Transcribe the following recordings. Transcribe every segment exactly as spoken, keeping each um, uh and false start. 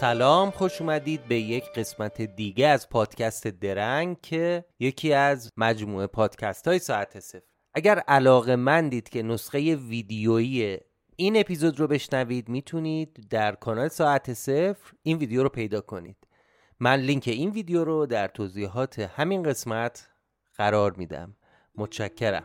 سلام، خوش اومدید به یک قسمت دیگه از پادکست درنگ که یکی از مجموعه پادکست های ساعت صفر. اگر علاقه‌مندید که نسخه ویدیویی این اپیزود رو بشنوید، میتونید در کانال ساعت صفر این ویدیو رو پیدا کنید. من لینک این ویدیو رو در توضیحات همین قسمت قرار میدم. متشکرم.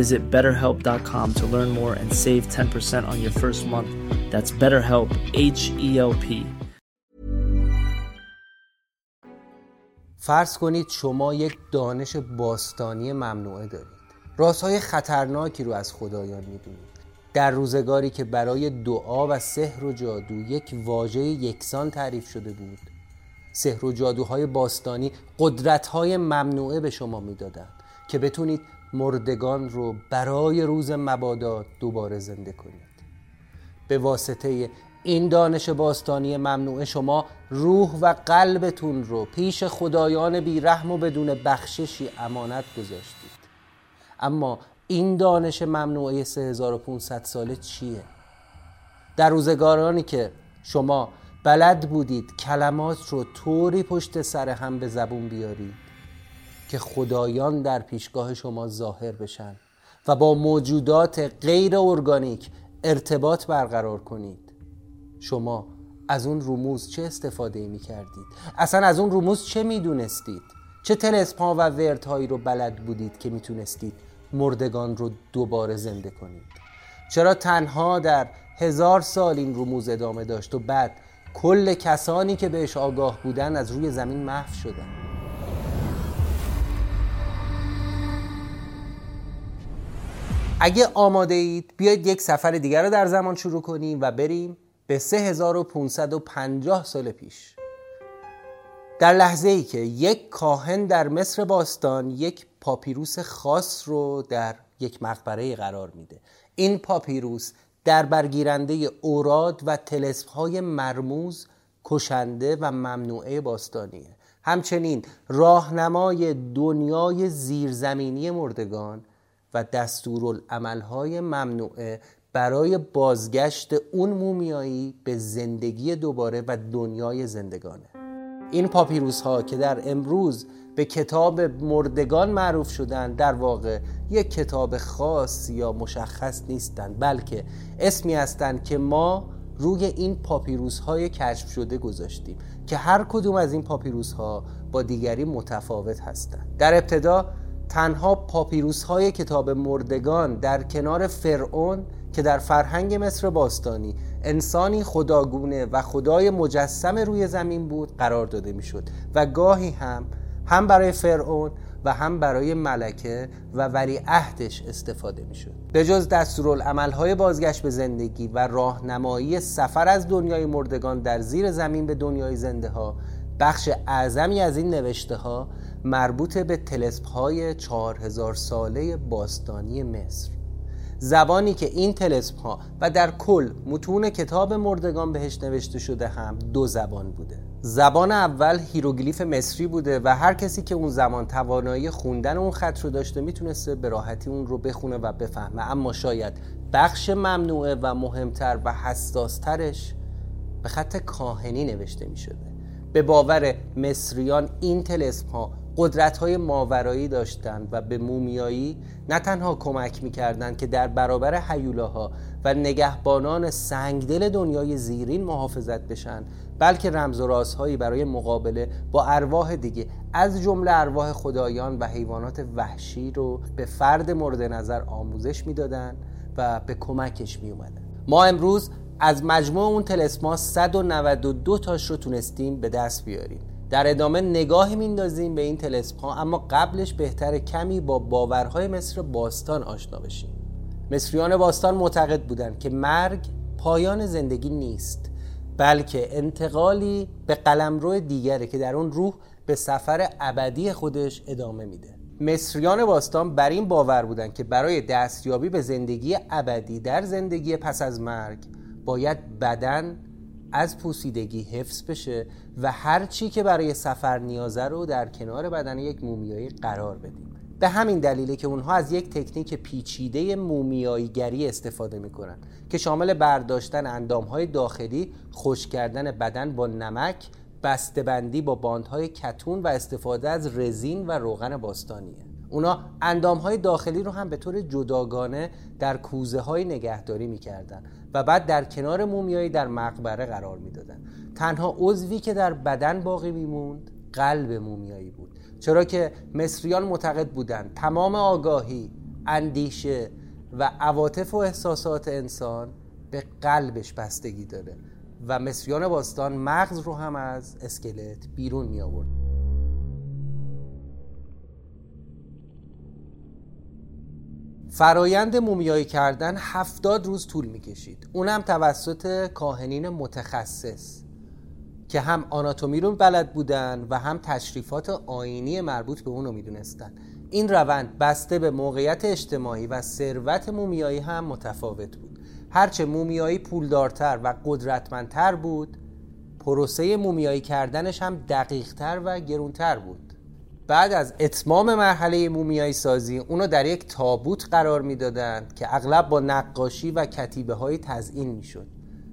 Visit BetterHelp dot com to learn more and save ten percent on your first month. That's BetterHelp اچ ای ال پی. فرض کنید شما یک دانش باستانی ممنوعه دارید. رازهای خطرناکی رو از خدایان می‌دونید. در روزگاری که برای دعا و سحر و جادو یک واژه یکسان تعریف شده بود، سحر و جادوهای باستانی قدرت‌های ممنوعه به شما می‌دادند که بتونید مردگان رو برای روز مبادا دوباره زنده کنید. به واسطه این دانش باستانی ممنوعه شما روح و قلبتون رو پیش خدایان بیرحم و بدون بخششی امانت گذاشتید. اما این دانش ممنوعه سه هزار و پانصد ساله چیه؟ در روزگارانی که شما بلد بودید کلمات رو طوری پشت سر هم به زبون بیارید که خدایان در پیشگاه شما ظاهر بشن و با موجودات غیر ارگانیک ارتباط برقرار کنید، شما از اون رموز چه استفاده می کردید؟ اصلا از اون رموز چه می دونستید؟ چه طلسم‌ها و ورت‌هایی رو بلد بودید که میتونستید مردگان رو دوباره زنده کنید؟ چرا تنها در هزار سال این رموز ادامه داشت و بعد کل کسانی که بهش آگاه بودن از روی زمین محو شدن؟ اگه آماده اید بیایید یک سفر دیگر رو در زمان شروع کنیم و بریم به سه هزار و پانصد و پنجاه سال پیش. در لحظه ای که یک کاهن در مصر باستان یک پاپیروس خاص رو در یک مقبره قرار میده. این پاپیروس در برگیرنده اوراد و طلسم‌های مرموز، کشنده و ممنوعه باستانیه. همچنین راهنمای دنیای زیرزمینی مردگان و دستورالعمل‌های ممنوعه برای بازگشت اون مومیایی به زندگی دوباره و دنیای زندگانه. این پاپیروس‌ها که در امروز به کتاب مردگان معروف شدن، در واقع یک کتاب خاص یا مشخص نیستند، بلکه اسمی هستند که ما روی این پاپیروس‌های کشف شده گذاشتیم که هر کدوم از این پاپیروس‌ها با دیگری متفاوت هستند. در ابتدا تنها پاپیروس‌های کتاب مردگان در کنار فرعون که در فرهنگ مصر باستانی انسانی خداگونه و خدای مجسم روی زمین بود قرار داده میشد و گاهی هم هم برای فرعون و هم برای ملکه و ولیعهدش استفاده میشد. به جز دستورالعمل‌های بازگشت به زندگی و راهنمایی سفر از دنیای مردگان در زیر زمین به دنیای زنده‌ها، بخش اعظمی از این نوشته‌ها مربوط به طلسم‌های چهار هزار ساله باستانی مصر، زبانی که این طلسم‌ها و در کل متون کتاب مردگان بهش نوشته شده هم دو زبان بوده. زبان اول هیروگلیف مصری بوده و هر کسی که اون زمان توانایی خوندن اون خط رو داشته میتونسته به راحتی اون رو بخونه و بفهمه، اما شاید بخش ممنوعه و مهمتر و حساسترش به خط کاهنی نوشته میشده. به باور مصریان این طلسم‌ها قدرت‌های ماورایی داشتند و به مومیایی نه تنها کمک می‌کردند که در برابر هیولاها و نگهبانان سنگدل دنیای زیرین محافظت بشن، بلکه رمز و رازهایی برای مقابله با ارواح دیگه از جمله ارواح خدایان و حیوانات وحشی رو به فرد مورد نظر آموزش می‌دادند و به کمکش می‌اومدند. ما امروز از مجموع اون طلسم‌ها صد و نود و دو تاش رو تونستیم به دست بیاریم. در ادامه نگاهی میندازیم به این طلسم‌ها، اما قبلش بهتر کمی با باورهای مصر باستان آشنا بشیم. مصریان باستان معتقد بودند که مرگ پایان زندگی نیست، بلکه انتقالی به قلمرو دیگره که در اون روح به سفر ابدی خودش ادامه میده. مصریان باستان بر این باور بودند که برای دستیابی به زندگی ابدی در زندگی پس از مرگ باید بدن از پوسیدگی حفظ بشه و هر چی که برای سفر نیازه رو در کنار بدن یک مومیایی قرار بدیم. به همین دلیله که اونها از یک تکنیک پیچیده مومیایی‌گری استفاده میکنن که شامل برداشتن اندامهای داخلی، خشک کردن بدن با نمک، بسته‌بندی با باندهای کتون و استفاده از رزین و روغن باستانیه. اونا اندامهای داخلی رو هم به طور جداگانه در کوزه های نگهداری میکردن و بعد در کنار مومیایی در مقبره قرار میدادن. تنها عضوی که در بدن باقی میموند قلب مومیایی بود، چرا که مصریان معتقد بودند تمام آگاهی، اندیشه و عواطف و احساسات انسان به قلبش بستگی داره و مصریان باستان مغز رو هم از اسکلت بیرون می آورد. فرایند مومیایی کردن هفتاد روز طول می‌کشید. اونم توسط کاهنین متخصص که هم آناتومی رو بلد بودن و هم تشریفات آیینی مربوط به اون رو می‌دونستن. این روند بسته به موقعیت اجتماعی و ثروت مومیایی هم متفاوت بود. هرچه مومیایی پولدارتر و قدرتمندتر بود، پروسه مومیایی کردنش هم دقیق‌تر و گران‌تر بود. بعد از اتمام مرحله مومیایی سازی اونو در یک تابوت قرار میدادند که اغلب با نقاشی و کتیبه های تزئین میشد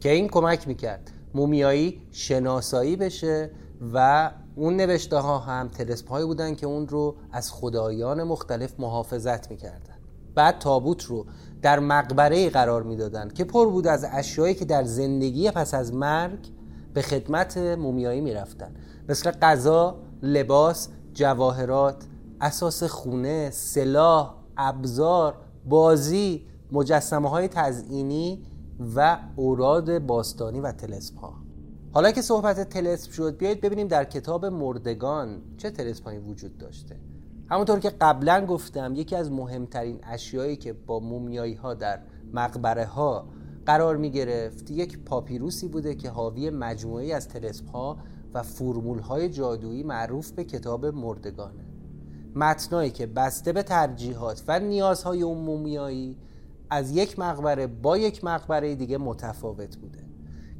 که این کمک میکرد مومیایی شناسایی بشه و اون نوشته ها هم طلسم هایی بودن که اون رو از خدایان مختلف محافظت میکردن. بعد تابوت رو در مقبره قرار میدادند که پر بود از اشیایی که در زندگی پس از مرگ به خدمت مومیایی میرفتن، مثل غذا، لباس، جواهرات، اساس خونه، سلاح، ابزار، بازی، مجسمه‌های تزئینی و اوراد باستانی و طلسم‌ها. حالا که صحبت طلسم شد، بیایید ببینیم در کتاب مردگان چه طلسم‌هایی وجود داشته. همونطور که قبلا گفتم، یکی از مهمترین اشیایی که با مومیایی‌ها در مقبره‌ها قرار می‌گرفت یک پاپیروسی بوده که حاوی مجموعه‌ای از طلسم‌ها و فرمول‌های جادویی معروف به کتاب مردگانه. متنایی که بسته به ترجیحات و نیازهای اون مومیایی از یک مقبره با یک مقبره دیگه متفاوت بوده.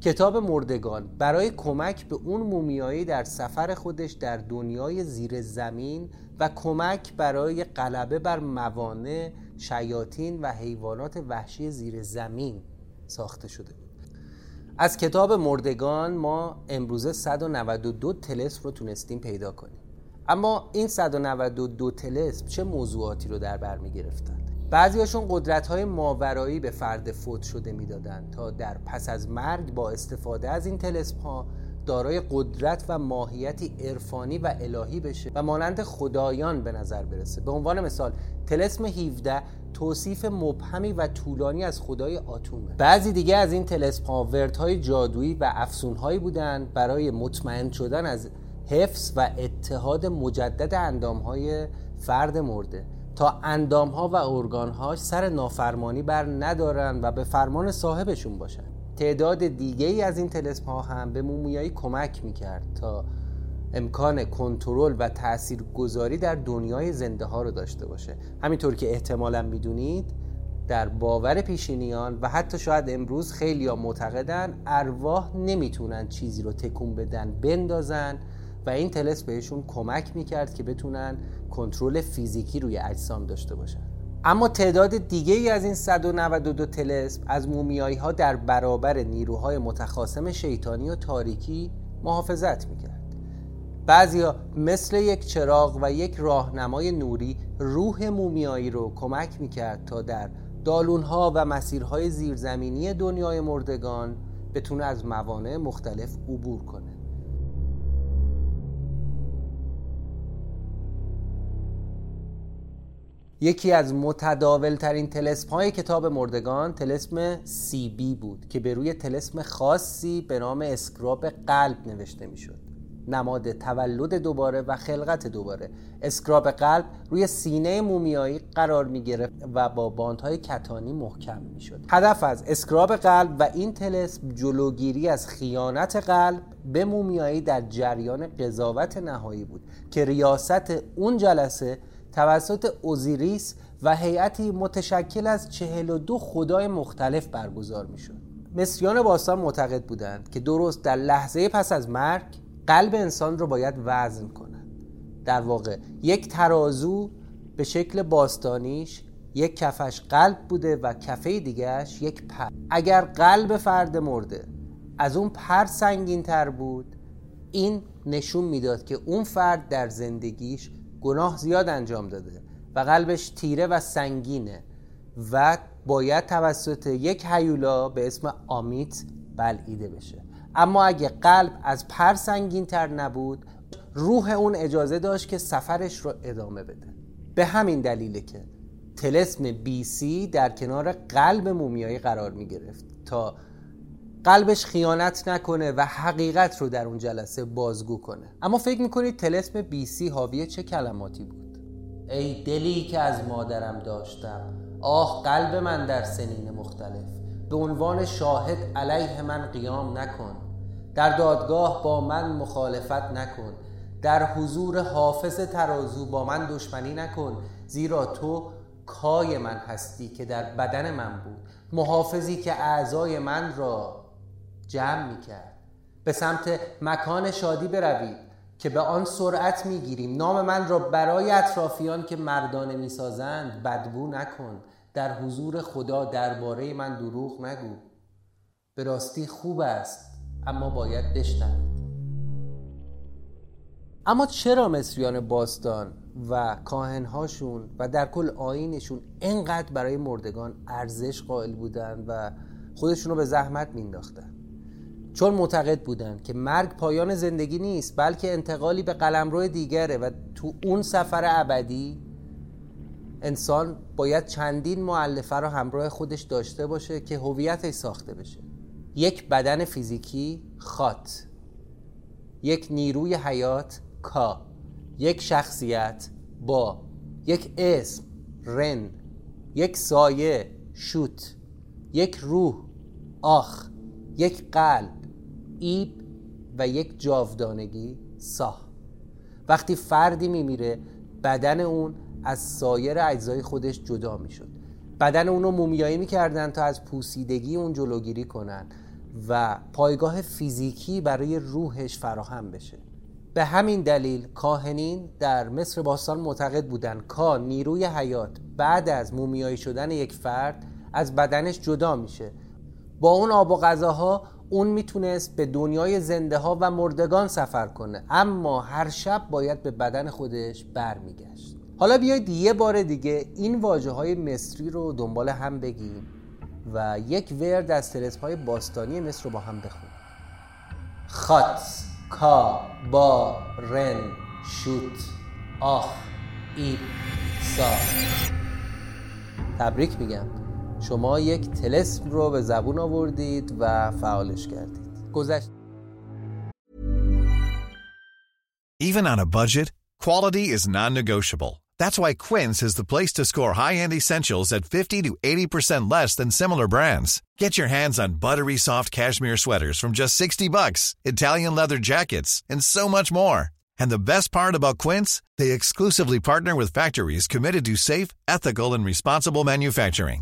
کتاب مردگان برای کمک به اون مومیایی در سفر خودش در دنیای زیر زمین و کمک برای غلبه بر موانع، شیاطین و حیوانات وحشی زیر زمین ساخته شده بود. از کتاب مردگان ما امروزه صد و نود و دو طلسم رو تونستیم پیدا کنیم. اما این صد و نود و دو طلسم چه موضوعاتی رو در بر می‌گرفتند؟ بعضی‌هاشون قدرت‌های ماورایی به فرد فوت شده می‌دادند تا در پس از مرگ با استفاده از این طلسم‌ها دارای قدرت و ماهیتی عرفانی و الهی بشه و مانند خدایان به نظر برسه. به عنوان مثال طلسم هفده توصیف مبهمی و طولانی از خدای آتومه. بعضی دیگه از این طلسم‌ها وردهای جادویی و افسون‌هایی بودند برای مطمئن شدن از حفظ و اتحاد مجدد اندام‌های فرد مرده تا اندام‌ها و ارگان‌هاش سر نافرمانی بر ندارن و به فرمان صاحبشون باشن. تعداد دیگه‌ای از این طلسم‌ها هم به مومیایی کمک می‌کرد تا امکان کنترل و تاثیرگذاری در دنیای زنده‌ها رو داشته باشه. همینطور که احتمالاً می‌دونید، در باور پیشینیان و حتی شاید امروز خیلی‌ها معتقدن ارواح نمی‌تونن چیزی رو تکون بدن، بندازن، و این طلسم بهشون کمک میکرد که بتونن کنترل فیزیکی روی اجسام داشته باشن. اما تعداد دیگه‌ای از این صد و نود و دو طلسم از مومیایی‌ها در برابر نیروهای متخاصم شیطانی و تاریکی محافظت میکرد. بعضی‌ها مثل یک چراغ و یک راهنمای نوری روح مومیایی رو کمک میکرد تا در دالون‌ها و مسیرهای زیرزمینی دنیای مردگان بتونه از موانع مختلف عبور کنه. یکی از متداول‌ترین طلسم‌های کتاب مردگان طلسم سی بی بود که بر روی طلسم خاصی به نام اسکراب قلب نوشته می‌شد. نماد تولد دوباره و خلقت دوباره. اسکراب قلب روی سینه مومیایی قرار می‌گرفت و با باندهای کتانی محکم می‌شد. هدف از اسکراب قلب و این طلسم جلوگیری از خیانت قلب به مومیایی در جریان قضاوت نهایی بود که ریاست اون جلسه توسط اوزیریس و هیئتی متشکل از چهل و دو خدای مختلف برگزار میشد. مصریان باستان معتقد بودند که درست در لحظه پس از مرگ قلب انسان را باید وزن کنند. در واقع یک ترازو به شکل باستانیش یک کفش قلب بوده و کفه دیگرش یک پر. اگر قلب فرد مرده از اون پر سنگین تر بود، این نشون میداد که اون فرد در زندگیش گناه زیاد انجام داده و قلبش تیره و سنگینه و باید توسط یک هیولا به اسم آمیت بلعیده بشه. اما اگه قلب از پر سنگین تر نبود، روح اون اجازه داشت که سفرش رو ادامه بده. به همین دلیله که طلسم بی سی در کنار قلب مومیایی قرار می گرفت تا قلبش خیانت نکنه و حقیقت رو در اون جلسه بازگو کنه. اما فکر میکنید طلسم بی سی حاوی چه کلماتی بود؟ ای دلی که از مادرم داشتم، آه قلب من در سنین مختلف، به عنوان شاهد علیه من قیام نکن، در دادگاه با من مخالفت نکن، در حضور حافظ ترازو با من دشمنی نکن، زیرا تو کای من هستی که در بدن من بود، محافظی که اعضای من را جمع میکرد. به سمت مکان شادی بروید که به آن سرعت میگیریم، نام من را برای اطرافیان که مردانه میسازند بدبو نکن، در حضور خدا درباره من دروغ نگو، به راستی خوب است اما باید بشنوید. اما چرا مصریان باستان و کاهنهاشون و در کل آیینشون اینقدر برای مردگان ارزش قائل بودن و خودشون رو به زحمت مینداختن؟ چون معتقد بودند که مرگ پایان زندگی نیست، بلکه انتقالی به قلمرو دیگره و تو اون سفر ابدی انسان باید چندین مؤلفه رو همراه خودش داشته باشه که هویتش ساخته بشه. یک بدن فیزیکی، خات، یک نیروی حیات، کا، یک شخصیت، با، یک اسم، رن، یک سایه، شوت، یک روح، آخ، یک قلب، ایب، و یک جاودانگی، ساه. وقتی فردی میمیره بدن اون از سایر اجزای خودش جدا میشد. بدن اون رو مومیایی میکردن تا از پوسیدگی اون جلوگیری کنن و پایگاه فیزیکی برای روحش فراهم بشه. به همین دلیل کاهنین در مصر باستان معتقد بودند کا، نیروی حیات، بعد از مومیایی شدن یک فرد از بدنش جدا میشه. با اون آب و غذاها اون میتونست به دنیای زنده ها و مردگان سفر کنه، اما هر شب باید به بدن خودش برمیگشت. حالا بیایید یه بار دیگه این واژه‌های مصری رو دنبال هم بگیم و یک ورد از طلسم‌های باستانی مصر رو با هم بخونیم. خات، کا، با، رن، شوت، آخ، ایب، سا. تبریک میگم، شما یک طلسم رو به زبون آوردید و فعالش کردید. گذشت. Even on a budget, quality is non-negotiable. That's why Quince is the place to score high-end essentials at fifty to eighty percent less than similar brands. Get your hands on buttery soft cashmere sweaters from just sixty bucks, Italian leather jackets, and so much more. And the best part about Quince, they exclusively partner with factories committed to safe, ethical, and responsible manufacturing.